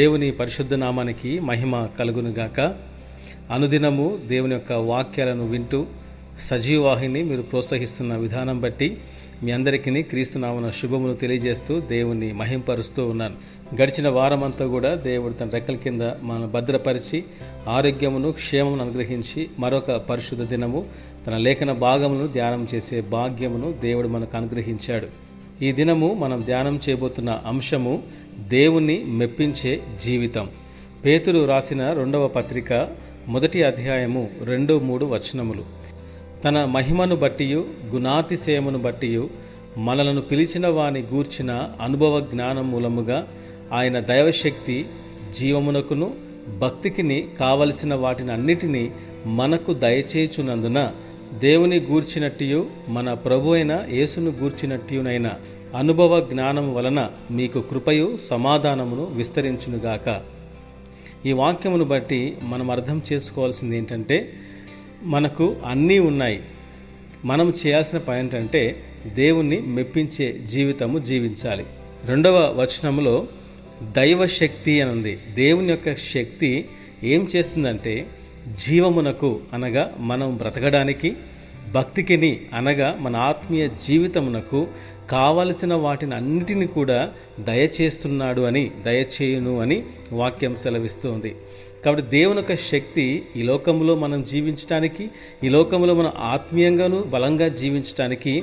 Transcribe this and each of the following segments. దేవుని పరిశుద్ధ నామానికి మహిమ కలుగునుగాక. అనుదినము దేవుని యొక్క వాక్యాలను వింటూ సజీవవాహిని మీరు ప్రోత్సహిస్తున్న విధానం బట్టి మీ అందరికీ క్రీస్తునామన శుభమును తెలియజేస్తూ దేవుని మహింపరుస్తూ ఉన్నాను. గడిచిన వారమంతా కూడా దేవుడు తన రెక్కల కింద మనం భద్రపరిచి ఆరోగ్యమును క్షేమమును అనుగ్రహించి మరొక పరిశుద్ధ దినము తన లేఖన భాగమును ధ్యానం చేసే భాగ్యమును దేవుడు మనకు అనుగ్రహించాడు. ఈ దినము మనం ధ్యానం చేయబోతున్న అంశము దేవుని మెప్పించే జీవితం. పేతురు రాసిన 2వ పత్రిక 1వ అధ్యాయము 2-3 వచనములు. తన మహిమను బట్టియు గుణాతిశయమును బట్టియు మనలను పిలిచిన వాని గూర్చిన అనుభవ జ్ఞానం మూలముగా ఆయన దైవశక్తి జీవమునకును భక్తికిని కావలసిన వాటిని అన్నిటినీ మనకు దయచేచునందున దేవుని గూర్చినట్టియు మన ప్రభు అయిన యేసును గూర్చినట్టియునైన అనుభవ జ్ఞానం వలన మీకు కృపయు సమాధానమును విస్తరించునుగాక. ఈ వాక్యమును బట్టి మనం అర్థం చేసుకోవాల్సింది ఏంటంటే, మనకు అన్నీ ఉన్నాయి. మనం చేయాల్సిన పని ఏంటంటే దేవుణ్ణి మెప్పించే జీవితము జీవించాలి. 2వ వచనంలో దైవశక్తి అని ఉంది. దేవుని యొక్క శక్తి ఏం చేస్తుందంటే జీవమునకు అనగా మనం బ్రతకడానికి, భక్తికిని అనగా మన ఆత్మీయ జీవితమునకు కావలసిన వాటిని అన్నిటిని కూడా దయచేస్తున్నాడు అని, దయచేయును అని వాక్యం సెలవిస్తుంది. కాబట్టి దేవుని యొక్క శక్తి ఈ లోకంలో మనం జీవించడానికి, ఈ లోకంలో మనం ఆత్మీయంగాను బలంగా జీవించడానికి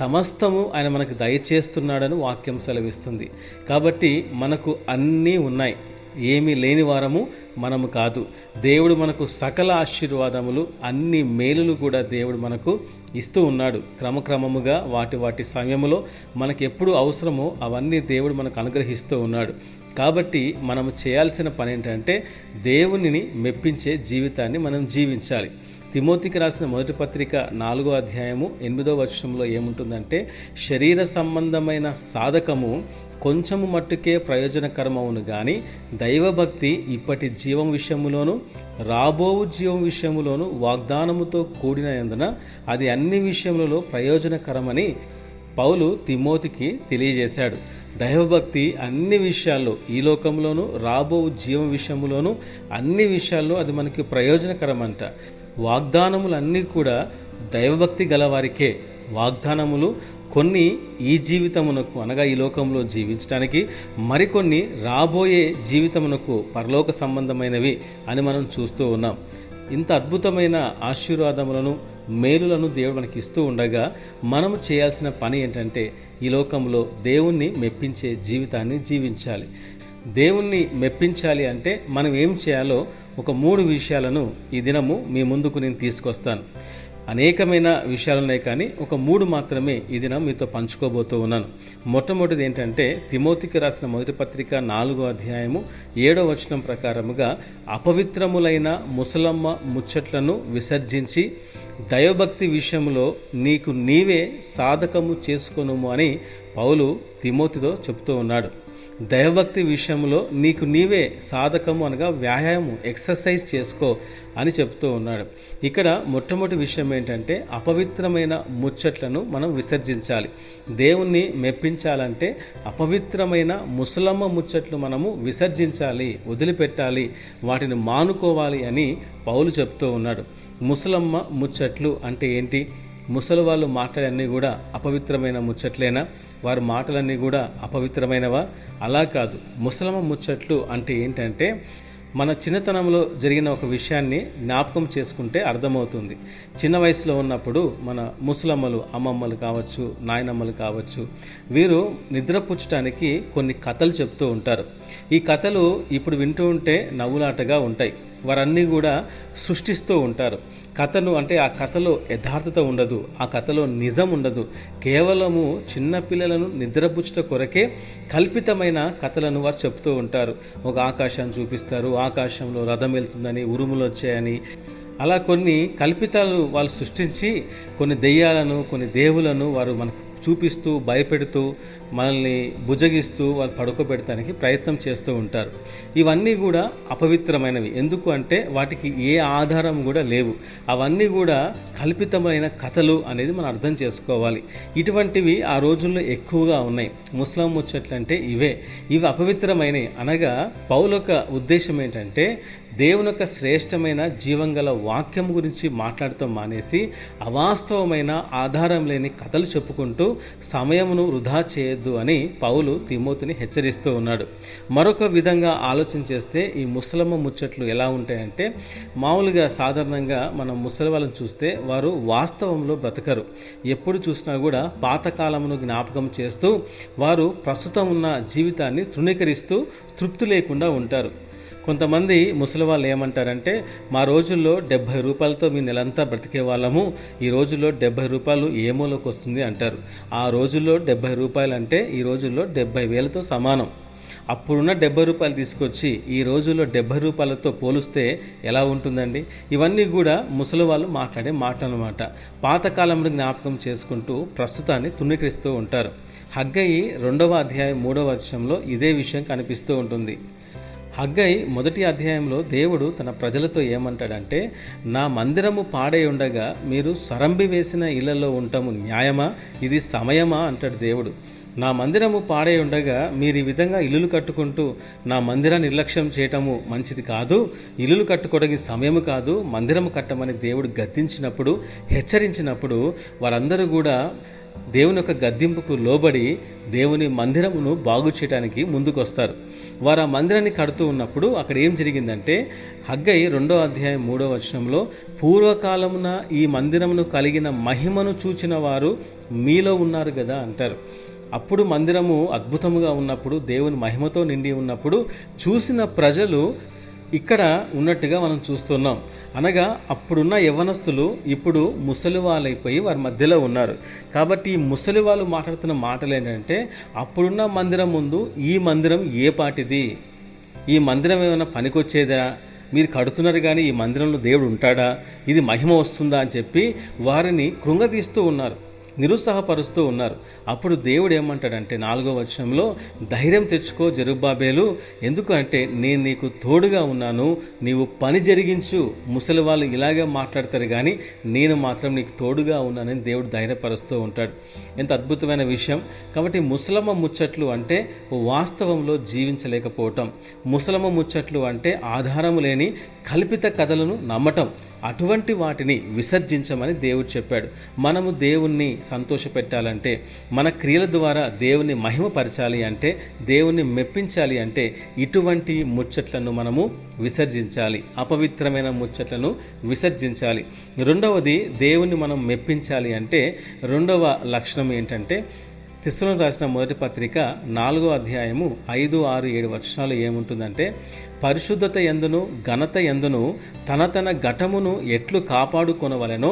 సమస్తము ఆయన మనకు దయచేస్తున్నాడని వాక్యం సెలవిస్తుంది. కాబట్టి మనకు అన్నీ ఉన్నాయి, ఏమీ లేని వారము మనము కాదు. దేవుడు మనకు సకల ఆశీర్వాదములు, అన్ని మేలులు కూడా దేవుడు మనకు ఇస్తూ ఉన్నాడు. క్రమక్రమముగా వాటి సమయంలో మనకు ఎప్పుడు అవసరమో అవన్నీ దేవుడు మనకు అనుగ్రహిస్తూ ఉన్నాడు. కాబట్టి మనం చేయాల్సిన పని ఏంటంటే దేవునిని మెప్పించే జీవితాన్ని మనం జీవించాలి. తిమోతికి రాసిన 1వ పత్రిక 4వ అధ్యాయము 8వ వచనంలో ఏముంటుందంటే, శరీర సంబంధమైన సాధకము కొంచెము మట్టుకే ప్రయోజనకరమవును గాని దైవభక్తి ఇప్పటి జీవం విషయములోను రాబోవు జీవం విషయములోను వాగ్దానముతో కూడినందున అది అన్ని విషయములలో ప్రయోజనకరమని పౌలు తిమోతికి తెలియజేశాడు. దైవభక్తి అన్ని విషయాల్లో, ఈ లోకంలోనూ రాబో జీవం విషయంలోనూ అన్ని విషయాల్లో అది మనకి ప్రయోజనకరమంట. వాగ్దానములన్నీ కూడా దైవభక్తి గలవారికే. వాగ్దానములు కొన్ని ఈ జీవితమునకు అనగా ఈ లోకంలో జీవించడానికి, మరికొన్ని రాబోయే జీవితమునకు పరలోక సంబంధమైనవి అని మనం చూస్తూ ఉన్నాం. ఇంత అద్భుతమైన ఆశీర్వాదములను, మేలులను దేవుడు మనకి ఇస్తూ ఉండగా మనం చేయాల్సిన పని ఏంటంటే ఈ లోకంలో దేవుణ్ణి మెప్పించే జీవితాన్ని జీవించాలి. దేవుణ్ణి మెప్పించాలి అంటే మనం ఏం చేయాలో ఒక 3 విషయాలను ఈ దినము మీ ముందుకు నేను తీసుకొస్తాను. అనేకమైన విషయాలున్నాయి కానీ ఒక 3 మాత్రమే ఈ దినం మీతో పంచుకోబోతూ ఉన్నాను. మొట్టమొదటిది ఏంటంటే తిమోతికి రాసిన 1వ పత్రిక 4వ అధ్యాయము 7వ వచనం ప్రకారముగా, అపవిత్రములైన ముసలమ్మ ముచ్చట్లను విసర్జించి దైవభక్తి విషయంలో నీకు నీవే సాధకము చేసుకొనుము అని పౌలు తిమోతితో చెప్తూ ఉన్నాడు. దైవభక్తి విషయంలో నీకు నీవే సాధకము అనగా వ్యాయామం, ఎక్సర్సైజ్ చేసుకో అని చెప్తూ ఉన్నాడు. ఇక్కడ మొట్టమొదటి విషయం ఏంటంటే అపవిత్రమైన ముచ్చట్లను మనం విసర్జించాలి. దేవుణ్ణి మెప్పించాలంటే అపవిత్రమైన ముసలమ్మ ముచ్చట్లు మనము విసర్జించాలి, వదిలిపెట్టాలి, వాటిని మానుకోవాలి అని పౌలు చెప్తూ ఉన్నాడు. ముసలమ్మ ముచ్చట్లు అంటే ఏంటి? ముసలి వాళ్ళు మాటలన్నీ కూడా అపవిత్రమైన ముచ్చట్లేనా? వారి మాటలన్నీ కూడా అపవిత్రమైనవా? అలా కాదు. ముసలమ్మ ముచ్చట్లు అంటే ఏంటంటే మన చిన్నతనంలో జరిగిన ఒక విషయాన్ని జ్ఞాపకం చేసుకుంటే అర్థమవుతుంది. చిన్న వయసులో ఉన్నప్పుడు మన ముసలమ్మలు, అమ్మమ్మలు కావచ్చు, నాయనమ్మలు కావచ్చు, వీరు నిద్రపుచ్చటానికి కొన్ని కథలు చెప్తూ ఉంటారు. ఈ కథలు ఇప్పుడు వింటూ ఉంటే నవ్వులాటగా ఉంటాయి. వారన్నీ కూడా సృష్టిస్తూ ఉంటారు కథను. అంటే ఆ కథలో యథార్థత ఉండదు, ఆ కథలో నిజం ఉండదు. కేవలము చిన్నపిల్లలను నిద్రపుచ్చుట కొరకే కల్పితమైన కథలను వారు చెప్తూ ఉంటారు. ఒక ఆకాశాన్ని చూపిస్తారు, ఆకాశంలో రథం వెళ్తుందని, ఉరుములు వచ్చాయని, అలా కొన్ని కల్పితాలు వాళ్ళు సృష్టించి కొన్ని దెయ్యాలను, కొన్ని దేవులను వారు మనకు చూపిస్తూ, భయపెడుతూ, మనల్ని బుజ్జగిస్తూ వాళ్ళు పడుకోబెట్టడానికి ప్రయత్నం చేస్తూ ఉంటారు. ఇవన్నీ కూడా అపవిత్రమైనవి. ఎందుకు అంటే వాటికి ఏ ఆధారం కూడా లేవు. అవన్నీ కూడా కల్పితమైన కథలు అనేది మనం అర్థం చేసుకోవాలి. ఇటువంటివి ఆ రోజుల్లో ఎక్కువగా ఉన్నాయి. ముస్లాం ముచ్చట్లంటే ఇవే. ఇవి అపవిత్రమైనవి. అనగా పౌలొక ఉద్దేశం ఏంటంటే దేవుని యొక్క శ్రేష్టమైన జీవం గల వాక్యం గురించి మాట్లాడటం మానేసి అవాస్తవమైన ఆధారం లేని కథలు చెప్పుకుంటూ సమయమును వృధా చేయొద్దు అని పౌలు తిమోతిని హెచ్చరిస్తూ ఉన్నాడు. మరొక విధంగా ఆలోచన చేస్తే ఈ ముసలమ్మ ముచ్చట్లు ఎలా ఉంటాయంటే, మామూలుగా సాధారణంగా మనం ముసలి వాళ్ళని చూస్తే వారు వాస్తవంలో బ్రతకరు. ఎప్పుడు చూసినా కూడా పాతకాలమును జ్ఞాపకం చేస్తూ వారు ప్రస్తుతం ఉన్న జీవితాన్ని తృణీకరిస్తూ తృప్తి లేకుండా ఉంటారు. కొంతమంది ముసలి వాళ్ళు ఏమంటారంటే, మా రోజుల్లో 70 రూపాయలతో మీ నెలంతా బ్రతికే వాళ్ళము, ఈ రోజుల్లో 70 రూపాయలు ఏమోలోకి వస్తుంది అంటారు. ఆ రోజుల్లో 70 రూపాయలు అంటే ఈ రోజుల్లో 70,000తో సమానం. అప్పుడున్న 70 రూపాయలు తీసుకొచ్చి ఈ రోజుల్లో 70 రూపాయలతో పోలిస్తే ఎలా ఉంటుందండి? ఇవన్నీ కూడా ముసలి వాళ్ళు మాట్లాడే మాటలన్నమాట. పాతకాలంలో జ్ఞాపకం చేసుకుంటూ ప్రస్తుతాన్ని తృణీకరిస్తూ ఉంటారు. హగ్గయి 2వ అధ్యాయం 3వ వచనంలో ఇదే విషయం కనిపిస్తూ ఉంటుంది. హగ్గై 1వ అధ్యాయంలో దేవుడు తన ప్రజలతో ఏమంటాడంటే, నా మందిరము పాడై ఉండగా మీరు సరంబి వేసిన ఇళ్లలో ఉండటము న్యాయమా, ఇది సమయమా అంటాడు దేవుడు. నా మందిరము పాడై ఉండగా మీరు ఈ విధంగా ఇల్లులు కట్టుకుంటూ నా మందిరాన్ని నిర్లక్ష్యం చేయటము మంచిది కాదు. ఇల్లులు కట్టుకోవడానికి సమయము కాదు, మందిరము కట్టమని దేవుడు గద్దించినప్పుడు, హెచ్చరించినప్పుడు వారందరూ కూడా దేవుని యొక్క గద్దింపుకు లోబడి దేవుని మందిరమును బాగు చేయడానికి ముందుకొస్తారు. వారు ఆ మందిరాన్ని కడుతూ ఉన్నప్పుడు అక్కడ ఏం జరిగిందంటే, హగ్గై 2వ అధ్యాయం 3వ వచనంలో పూర్వకాలమున ఈ మందిరమును కలిగిన మహిమను చూచిన వారు మీలో ఉన్నారు కదా అంటారు. అప్పుడు మందిరము అద్భుతముగా ఉన్నప్పుడు, దేవుని మహిమతో నిండి ఉన్నప్పుడు చూసిన ప్రజలు ఇక్కడ ఉన్నట్టుగా మనం చూస్తున్నాం. అనగా అప్పుడున్న యవ్వనస్తులు ఇప్పుడు ముసలివాళ్ళైపోయి వారి మధ్యలో ఉన్నారు. కాబట్టి ఈ ముసలి వాళ్ళు మాట్లాడుతున్న మాటలు ఏంటంటే, అప్పుడున్న మందిరం ముందు ఈ మందిరం ఏ పాటిది? ఈ మందిరం ఏమైనా పనికొచ్చేదా? మీరు కడుతున్నారు కానీ ఈ మందిరంలో దేవుడు ఉంటాడా? ఇది మహిమ వస్తుందా అని చెప్పి వారిని కృంగతీస్తూ ఉన్నారు, నిరుత్సాహపరుస్తూ ఉన్నారు. అప్పుడు దేవుడు ఏమంటాడంటే 4వ వచనంలో, ధైర్యం తెచ్చుకో జెరుబ్బాబేలు, ఎందుకంటే నేను నీకు తోడుగా ఉన్నాను, నీవు పని జరిగించు. ముసలి వాళ్ళు ఇలాగే మాట్లాడతారు కానీ నేను మాత్రం నీకు తోడుగా ఉన్నానని దేవుడు ధైర్యపరుస్తూ ఉంటాడు. ఎంత అద్భుతమైన విషయం. కాబట్టి ముసలమ్మ ముచ్చట్లు అంటే వాస్తవంలో జీవించలేకపోవటం. ముసలమ్మ ముచ్చట్లు అంటే ఆధారము లేని కల్పిత కథలను నమ్మటం. అటువంటి వాటిని విసర్జించమని దేవుడు చెప్పాడు. మనము దేవుణ్ణి సంతోషపెట్టాలంటే, మన క్రియల ద్వారా దేవుని మహిమపరచాలి అంటే, దేవుణ్ణి మెప్పించాలి అంటే ఇటువంటి ముచ్చట్లను మనము విసర్జించాలి. అపవిత్రమైన ముచ్చట్లను విసర్జించాలి. రెండవది, దేవుణ్ణి మనం మెప్పించాలి అంటే రెండవ లక్షణం ఏంటంటే, తిస్సలోనికీయులకు రాసిన 1వ పత్రిక 4వ అధ్యాయము 5, 6, 7 వచనాలు ఏముంటుందంటే, పరిశుద్ధత యందును ఘనత యందును తన తన ఘటమును ఎట్లు కాపాడుకొనవలెనో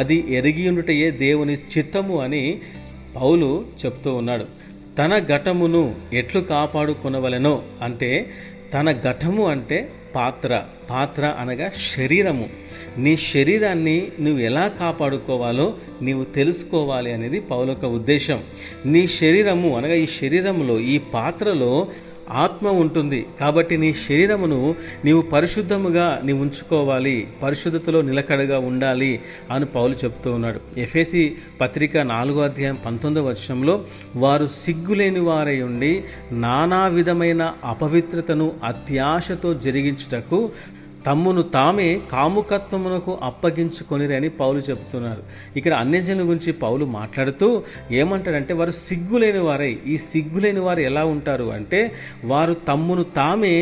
అది ఎరిగియుండుటయే దేవుని చిత్తము అని పౌలు చెప్తూ ఉన్నాడు. తన ఘటమును ఎట్లు కాపాడుకొనవలెనో అంటే, తన ఘటము అంటే పాత్ర. పాత్ర అనగా శరీరము. నీ శరీరాన్ని నువ్వు ఎలా కాపాడుకోవాలో నీవు తెలుసుకోవాలి అనేది పౌలు యొక్క ఉద్దేశం. నీ శరీరము అనగా ఈ శరీరంలో, ఈ పాత్రలో ఆత్మ ఉంటుంది. కాబట్టి నీ శరీరమును నీవు పరిశుద్ధముగా నీవు ఉంచుకోవాలి, పరిశుద్ధతలో నిలకడగా ఉండాలి అని పౌలు చెప్తూ ఉన్నాడు. ఎఫెసీ పత్రిక 4వ అధ్యాయం 19వ వచనంలో, వారు సిగ్గులేని వారై ఉండి నానా విధమైన అపవిత్రతను అత్యాశతో జరిగించుటకు తమ్మును తామే కాముకత్వమునకు అప్పగించుకొనిరి అని పౌలు చెప్తున్నారు. ఇక్కడ అన్యజనుల గురించి పౌలు మాట్లాడుతూ ఏమంటాడంటే, వారు సిగ్గులేని వారై. ఈ సిగ్గులేని వారు ఎలా ఉంటారు అంటే, వారు తమ్మును తామే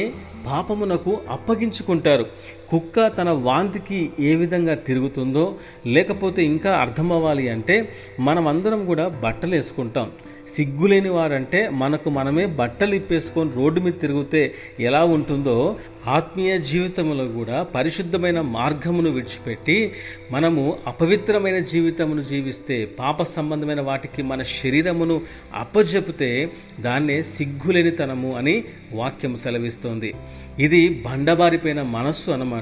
పాపమునకు అప్పగించుకుంటారు. కుక్క తన వాంతికి ఏ విధంగా తిరుగుతుందో, లేకపోతే ఇంకా అర్థం అవ్వాలి అంటే, మనమందరం కూడా బట్టలు వేసుకుంటాం. సిగ్గులేని వారంటే మనకు మనమే బట్టలు ఇప్పేసుకొని రోడ్డు మీద తిరిగితే ఎలా ఉంటుందో, ఆత్మీయ జీవితంలో కూడా పరిశుద్ధమైన మార్గమును విడిచిపెట్టి మనము అపవిత్రమైన జీవితమును జీవిస్తే, పాప సంబంధమైన వాటికి మన శరీరమును అప్పజెపితే దాన్నే సిగ్గులేనితనము అని వాక్యం సెలవిస్తోంది. ఇది బండబారిపోయిన మనస్సు అన్నమాట.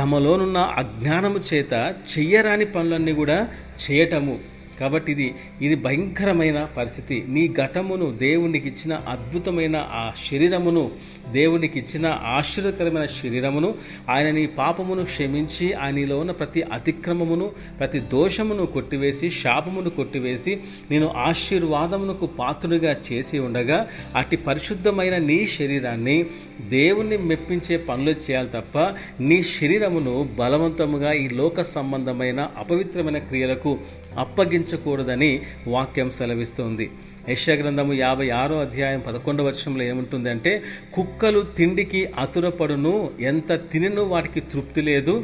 తమలోనున్న అజ్ఞానము చేత చెయ్యరాని పనులన్నీ కూడా చేయటము. కాబట్టి ఇది భయంకరమైన పరిస్థితి. నీ ఘటమును దేవునికి ఇచ్చిన అద్భుతమైన ఆ శరీరమును, దేవునికి ఇచ్చిన ఆశ్చర్యకరమైన శరీరమును, ఆయన నీ పాపమును క్షమించి ఆయనలో ఉన్న ప్రతి అతిక్రమమును, ప్రతి దోషమును కొట్టివేసి, శాపమును కొట్టివేసి నేను ఆశీర్వాదమునకు పాత్రునిగా చేసి ఉండగా అట్టి పరిశుద్ధమైన నీ శరీరాన్ని దేవుణ్ణి మెప్పించే పనులు చేయాలి తప్ప నీ శరీరమును బలవంతముగా ఈ లోక సంబంధమైన అపవిత్రమైన క్రియలకు అప్పగించకూడదని వాక్యం సెలవిస్తోంది. యెషయా గ్రంథము 56:11 ఏముంటుందంటే, కుక్కలు తిండికి ఆతురపడును, ఎంత తినను వాటికి తృప్తి లేదు,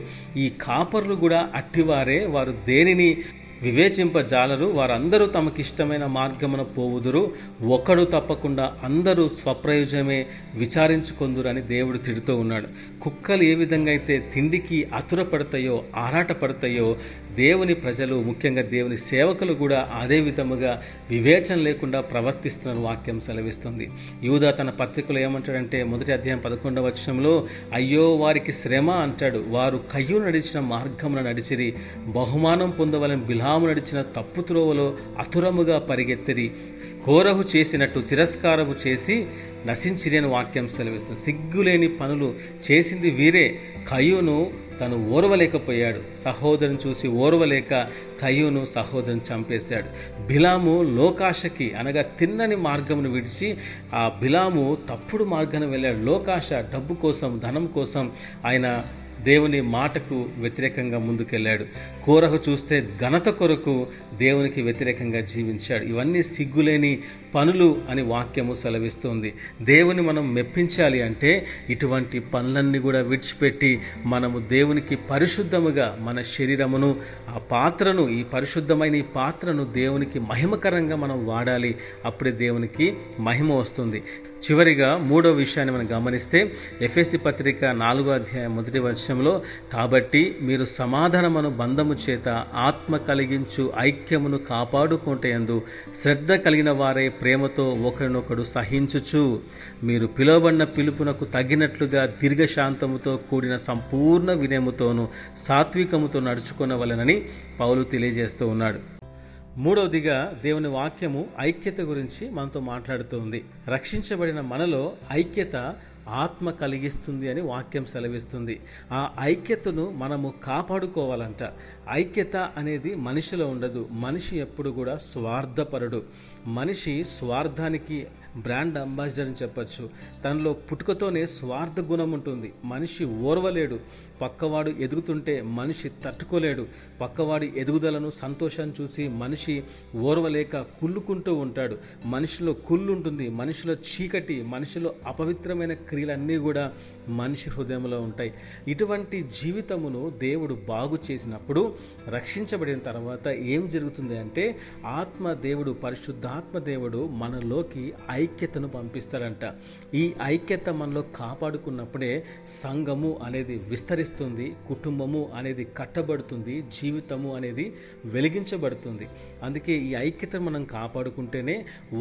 ఈ కాపర్లు కూడా అట్టివారే, వారు దేనిని వివేచింపజాలరు, వారందరూ తమకిష్టమైన మార్గమున పోవుదురు, ఒకడు తప్పకుండా అందరూ స్వప్రయోజనమే విచారించుకొందురు అని దేవుడు తిడుతూ ఉన్నాడు. కుక్కలు ఏ విధంగా అయితే తిండికి ఆతురపడతాయో, ఆరాటపడతాయో, దేవుని ప్రజలు, ముఖ్యంగా దేవుని సేవకులు కూడా అదే విధముగా వివేచన లేకుండా ప్రవర్తిస్తున్న వాక్యం సెలవిస్తుంది. యూదా తన పత్రికలో ఏమంటాడంటే, మొదటి అధ్యాయం 11 అయ్యో వారికి శ్రమ అంటాడు, వారు కయ్యూ నడిచిన మార్గమున నడిచిరి, బహుమానం పొందవలని బిలాము నడిచిన తప్పు త్రోవలో అతురముగా పరిగెత్తిరి, కోరహు చేసినట్టు తిరస్కారము చేసి నశించిరి అని వాక్యం సెలవిస్తుంది. సిగ్గులేని పనులు చేసింది వీరే. కయ్యూను తను ఓర్వలేకపోయాడు, సహోదరుని చూసి ఓర్వలేక కయ్యూను సహోదరుని చంపేశాడు. బిలాము లోకాశకి అనగా తిన్నని మార్గమును విడిచి ఆ బిలాము తప్పుడు మార్గాన్ని వెళ్ళాడు. లోకాశ డబ్బు కోసం, ధనం కోసం ఆయన దేవుని మాటకు వ్యతిరేకంగా ముందుకెళ్ళాడు. కోరహు చూస్తే ఘనత కొరకు దేవునికి వ్యతిరేకంగా జీవించాడు. ఇవన్నీ సిగ్గులేని పనులు అని వాక్యము సెలవిస్తుంది. దేవుని మనం మెప్పించాలి అంటే ఇటువంటి పనులన్నీ కూడా విడిచిపెట్టి మనము దేవునికి పరిశుద్ధముగా మన శరీరమును, ఆ పాత్రను, ఈ పరిశుద్ధమైన ఈ పాత్రను దేవునికి మహిమకరంగా మనం వాడాలి. అప్పుడే దేవునికి మహిమ వస్తుంది. చివరిగా మూడో విషయాన్ని మనం గమనిస్తే, ఎఫెసీ పత్రిక 4:1 కాబట్టి మీరు సమాధానమును బంధము చేత ఆత్మ కలిగించు ఐక్యమును కాపాడుకుంటేందు శ్రద్ధ కలిగిన వారే ప్రేమతో ఒకరినొకడు సహించుచు మీరు పిలువబడిన పిలుపునకు తగినట్లుగా దీర్ఘశాంతముతో కూడిన సంపూర్ణ వినయముతోనూ సాత్వికముతో నడుచుకునవలెనని పౌలు తెలియజేస్తూ ఉన్నాడు. మూడవదిగా దేవుని వాక్యము ఐక్యత గురించి మనతో మాట్లాడుతుంది. రక్షించబడిన మనలో ఐక్యత ఆత్మ కలిగిస్తుంది అని వాక్యం సెలవిస్తుంది. ఆ ఐక్యతను మనము కాపాడుకోవాలంట. ఐక్యత అనేది మనిషిలో ఉండదు. మనిషి ఎప్పుడు కూడా స్వార్థపరుడు. మనిషి స్వార్థానికి బ్రాండ్ అంబాసిడర్ అని చెప్పచ్చు. తనలో పుట్టుకతోనే స్వార్థ గుణం ఉంటుంది. మనిషి ఓర్వలేడు. పక్కవాడు ఎదుగుతుంటే మనిషి తట్టుకోలేడు. పక్కవాడి ఎదుగుదలను, సంతోషాన్ని చూసి మనిషి ఓర్వలేక కుళ్ళుకుంటూ ఉంటాడు. మనిషిలో కుళ్ళు ఉంటుంది, మనిషిలో చీకటి, మనిషిలో అపవిత్రమైన క్రియలన్నీ కూడా మనిషి హృదయంలో ఉంటాయి. ఇటువంటి జీవితమును దేవుడు బాగు చేసినప్పుడు, రక్షించబడిన తర్వాత ఏం జరుగుతుంది అంటే, ఆత్మ దేవుడు, పరిశుద్ధాత్మ దేవుడు మనలోకి ఐక్యతను పంపిస్తాడంట. ఈ ఐక్యత మనలో కాపాడుకున్నప్పుడే సంఘము అనేది విస్తరిస్తుంది, కుటుంబము అనేది కట్టబడుతుంది, జీవితము అనేది వెలిగించబడుతుంది. అందుకే ఈ ఐక్యతను మనం కాపాడుకుంటేనే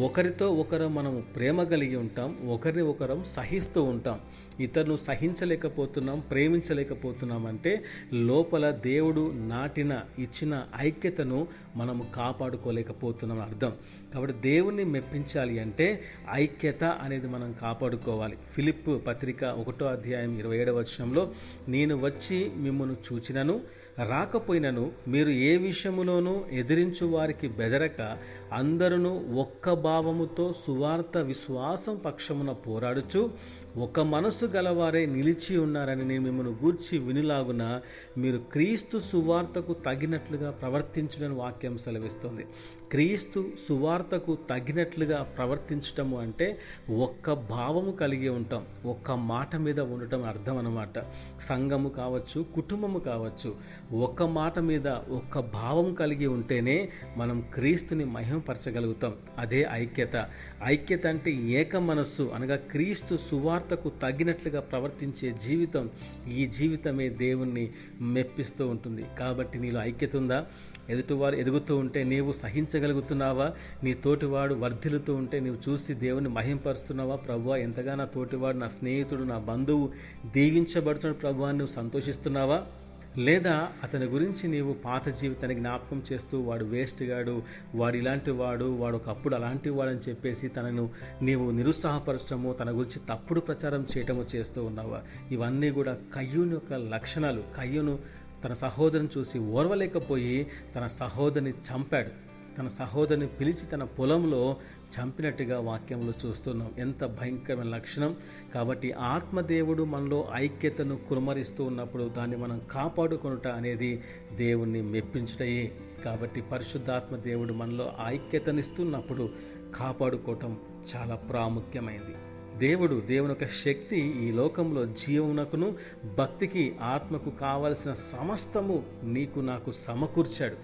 ఒకరితో ఒకరు మనం ప్రేమ కలిగి ఉంటాం, ఒకరిని ఒకరం సహిస్తూ ఉంటాం. ఇతరులను సహించలేకపోతున్నాం, ప్రేమించలేకపోతున్నామంటే లోపల దేవుడు నాటిన, ఇచ్చిన ఐక్యతను మనం కాపాడుకోలేకపోతున్నాం అర్థం. కాబట్టి దేవుణ్ణి మెప్పించాలి అంటే ఐక్యత అనేది మనం కాపాడుకోవాలి. ఫిలిప్పు పత్రిక 1:27 నేను వచ్చి మిమ్మల్ని చూచినను రాకపోయినను మీరు ఏ విషయములోనూ ఎదిరించు వారికి బెదరక అందరూ ఒక్క భావముతో సువార్త విశ్వాసం పక్షమున పోరాడుచు ఒక మనస్సు గలవారే నిలిచి ఉన్నారని నేను మిమ్మల్ని గూర్చి వినులాగున మీరు క్రీస్తు సువార్తకు తగినట్లుగా ప్రవర్తించడం వాక్యం సెలవిస్తుంది. క్రీస్తు సువార్తకు తగినట్లుగా ప్రవర్తించటము అంటే ఒక్క భావము కలిగి ఉంటాం, ఒక్క మాట మీద ఉండటం అర్థం అన్నమాట. సంఘము కావచ్చు, కుటుంబము కావచ్చు, ఒక్క మాట మీద ఒక్క భావం కలిగి ఉంటేనే మనం క్రీస్తుని మహిమపరచగలుగుతాం. అదే ఐక్యత. ఐక్యత అంటే ఏక మనస్సు అనగా క్రీస్తు సువార్తకు తగినట్లుగా ప్రవర్తించే జీవితం. ఈ జీవితమే దేవుణ్ణి మెప్పిస్తూ ఉంటుంది. కాబట్టి నీలో ఐక్యత ఉందా? ఎదుటివారు ఎదుగుతూ ఉంటే నీవు సహించగలుగుతున్నావా? నీ తోటివాడు వర్ధిల్లుతూ ఉంటే నీవు చూసి దేవుని మహింపరుస్తున్నావా? ప్రభువా, ఎంతగా నా తోటివాడు, నా స్నేహితుడు, నా బంధువు దీవించబడుతున్న ప్రభువాన్ని నువ్వు సంతోషిస్తున్నావా? లేదా అతని గురించి నీవు పాత జీవితాన్ని జ్ఞాపకం చేస్తూ వాడు వేస్ట్ గాడు, వాడు ఇలాంటి వాడు, వాడు ఒకప్పుడు అలాంటి వాడని చెప్పేసి తనను నీవు నిరుత్సాహపరచడము, తన గురించి తప్పుడు ప్రచారం చేయటము చేస్తూ ఉన్నావా? ఇవన్నీ కూడా కయ్యూని యొక్క లక్షణాలు. కయ్యూను తన సహోదరుని చూసి ఓర్వలేకపోయి తన సహోదరుని చంపాడు. తన సహోదరుని పిలిచి తన పొలంలో చంపినట్టుగా వాక్యంలో చూస్తున్నాం. ఎంత భయంకరమైన లక్షణం! కాబట్టి ఆత్మదేవుడు మనలో ఐక్యతను కురుమరిస్తూ ఉన్నప్పుడు దాన్ని మనం కాపాడుకొనుట అనేది దేవుణ్ణి మెప్పించుటయే. కాబట్టి పరిశుద్ధాత్మ దేవుడు మనలో ఐక్యతనిస్తున్నప్పుడు కాపాడుకోవటం చాలా ప్రాముఖ్యమైనది. దేవుని యొక్క శక్తి ఈ లోకంలో జీవమునకును భక్తికి ఆత్మకు కావలసిన సమస్తము నీకు నాకు సమకూర్చాడు.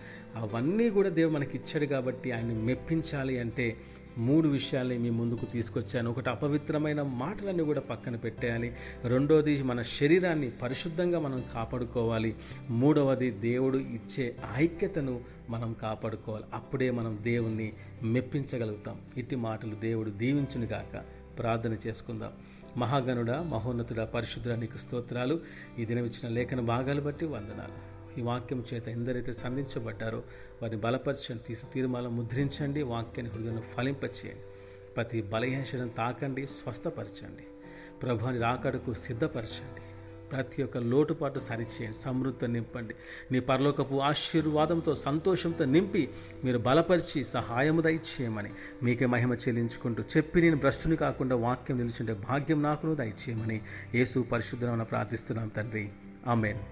అవన్నీ కూడా దేవుడు మనకి ఇచ్చాడు. కాబట్టి ఆయన్ని మెప్పించాలి అంటే మూడు విషయాలని మీ ముందుకు తీసుకొచ్చాను. ఒకటి, అపవిత్రమైన మాటలన్నీ కూడా పక్కన పెట్టేయాలి. రెండోది, మన శరీరాన్ని పరిశుద్ధంగా మనం కాపాడుకోవాలి. మూడవది, దేవుడు ఇచ్చే ఐక్యతను మనం కాపాడుకోవాలి. అప్పుడే మనం దేవుణ్ణి మెప్పించగలుగుతాం. ఇట్టి మాటలు దేవుడు దీవించును గాక. ప్రార్థన చేసుకుందాం. మహాగణుడా, మహోన్నతుడా, పరిశుద్ధుడా, నీకు స్తోత్రాలు. ఈ దినం ఇచ్చిన లేఖన భాగాలు బట్టి వందనాలు. ఈ వాక్యం చేత ఎందరైతే సంధించబడ్డారో వారిని బలపరచండి, తీర్మానం ముద్రించండి, వాక్యాన్ని హృదయంలో ఫలింపచేయండి, ప్రతి బలహీనతను తాకండి, స్వస్థపరచండి, ప్రభుని రాకడకు సిద్ధపరచండి, ప్రతి ఒక్క లోటుపాటు సరిచేయండి, సమృద్ధి నింపండి, నీ పరలోకపు ఆశీర్వాదంతో సంతోషంతో నింపి మీరు బలపరిచి సహాయము దయచేయమని మీకే మహిమ చెల్లించుకుంటూ చెప్పి నేను భ్రష్టుని కాకుండా వాక్యం నిలిచిండే భాగ్యం నాకును దయచేయమని యేసు పరిశుద్ధనామమున ప్రార్థిస్తున్నాం తండ్రి. ఆమేన్.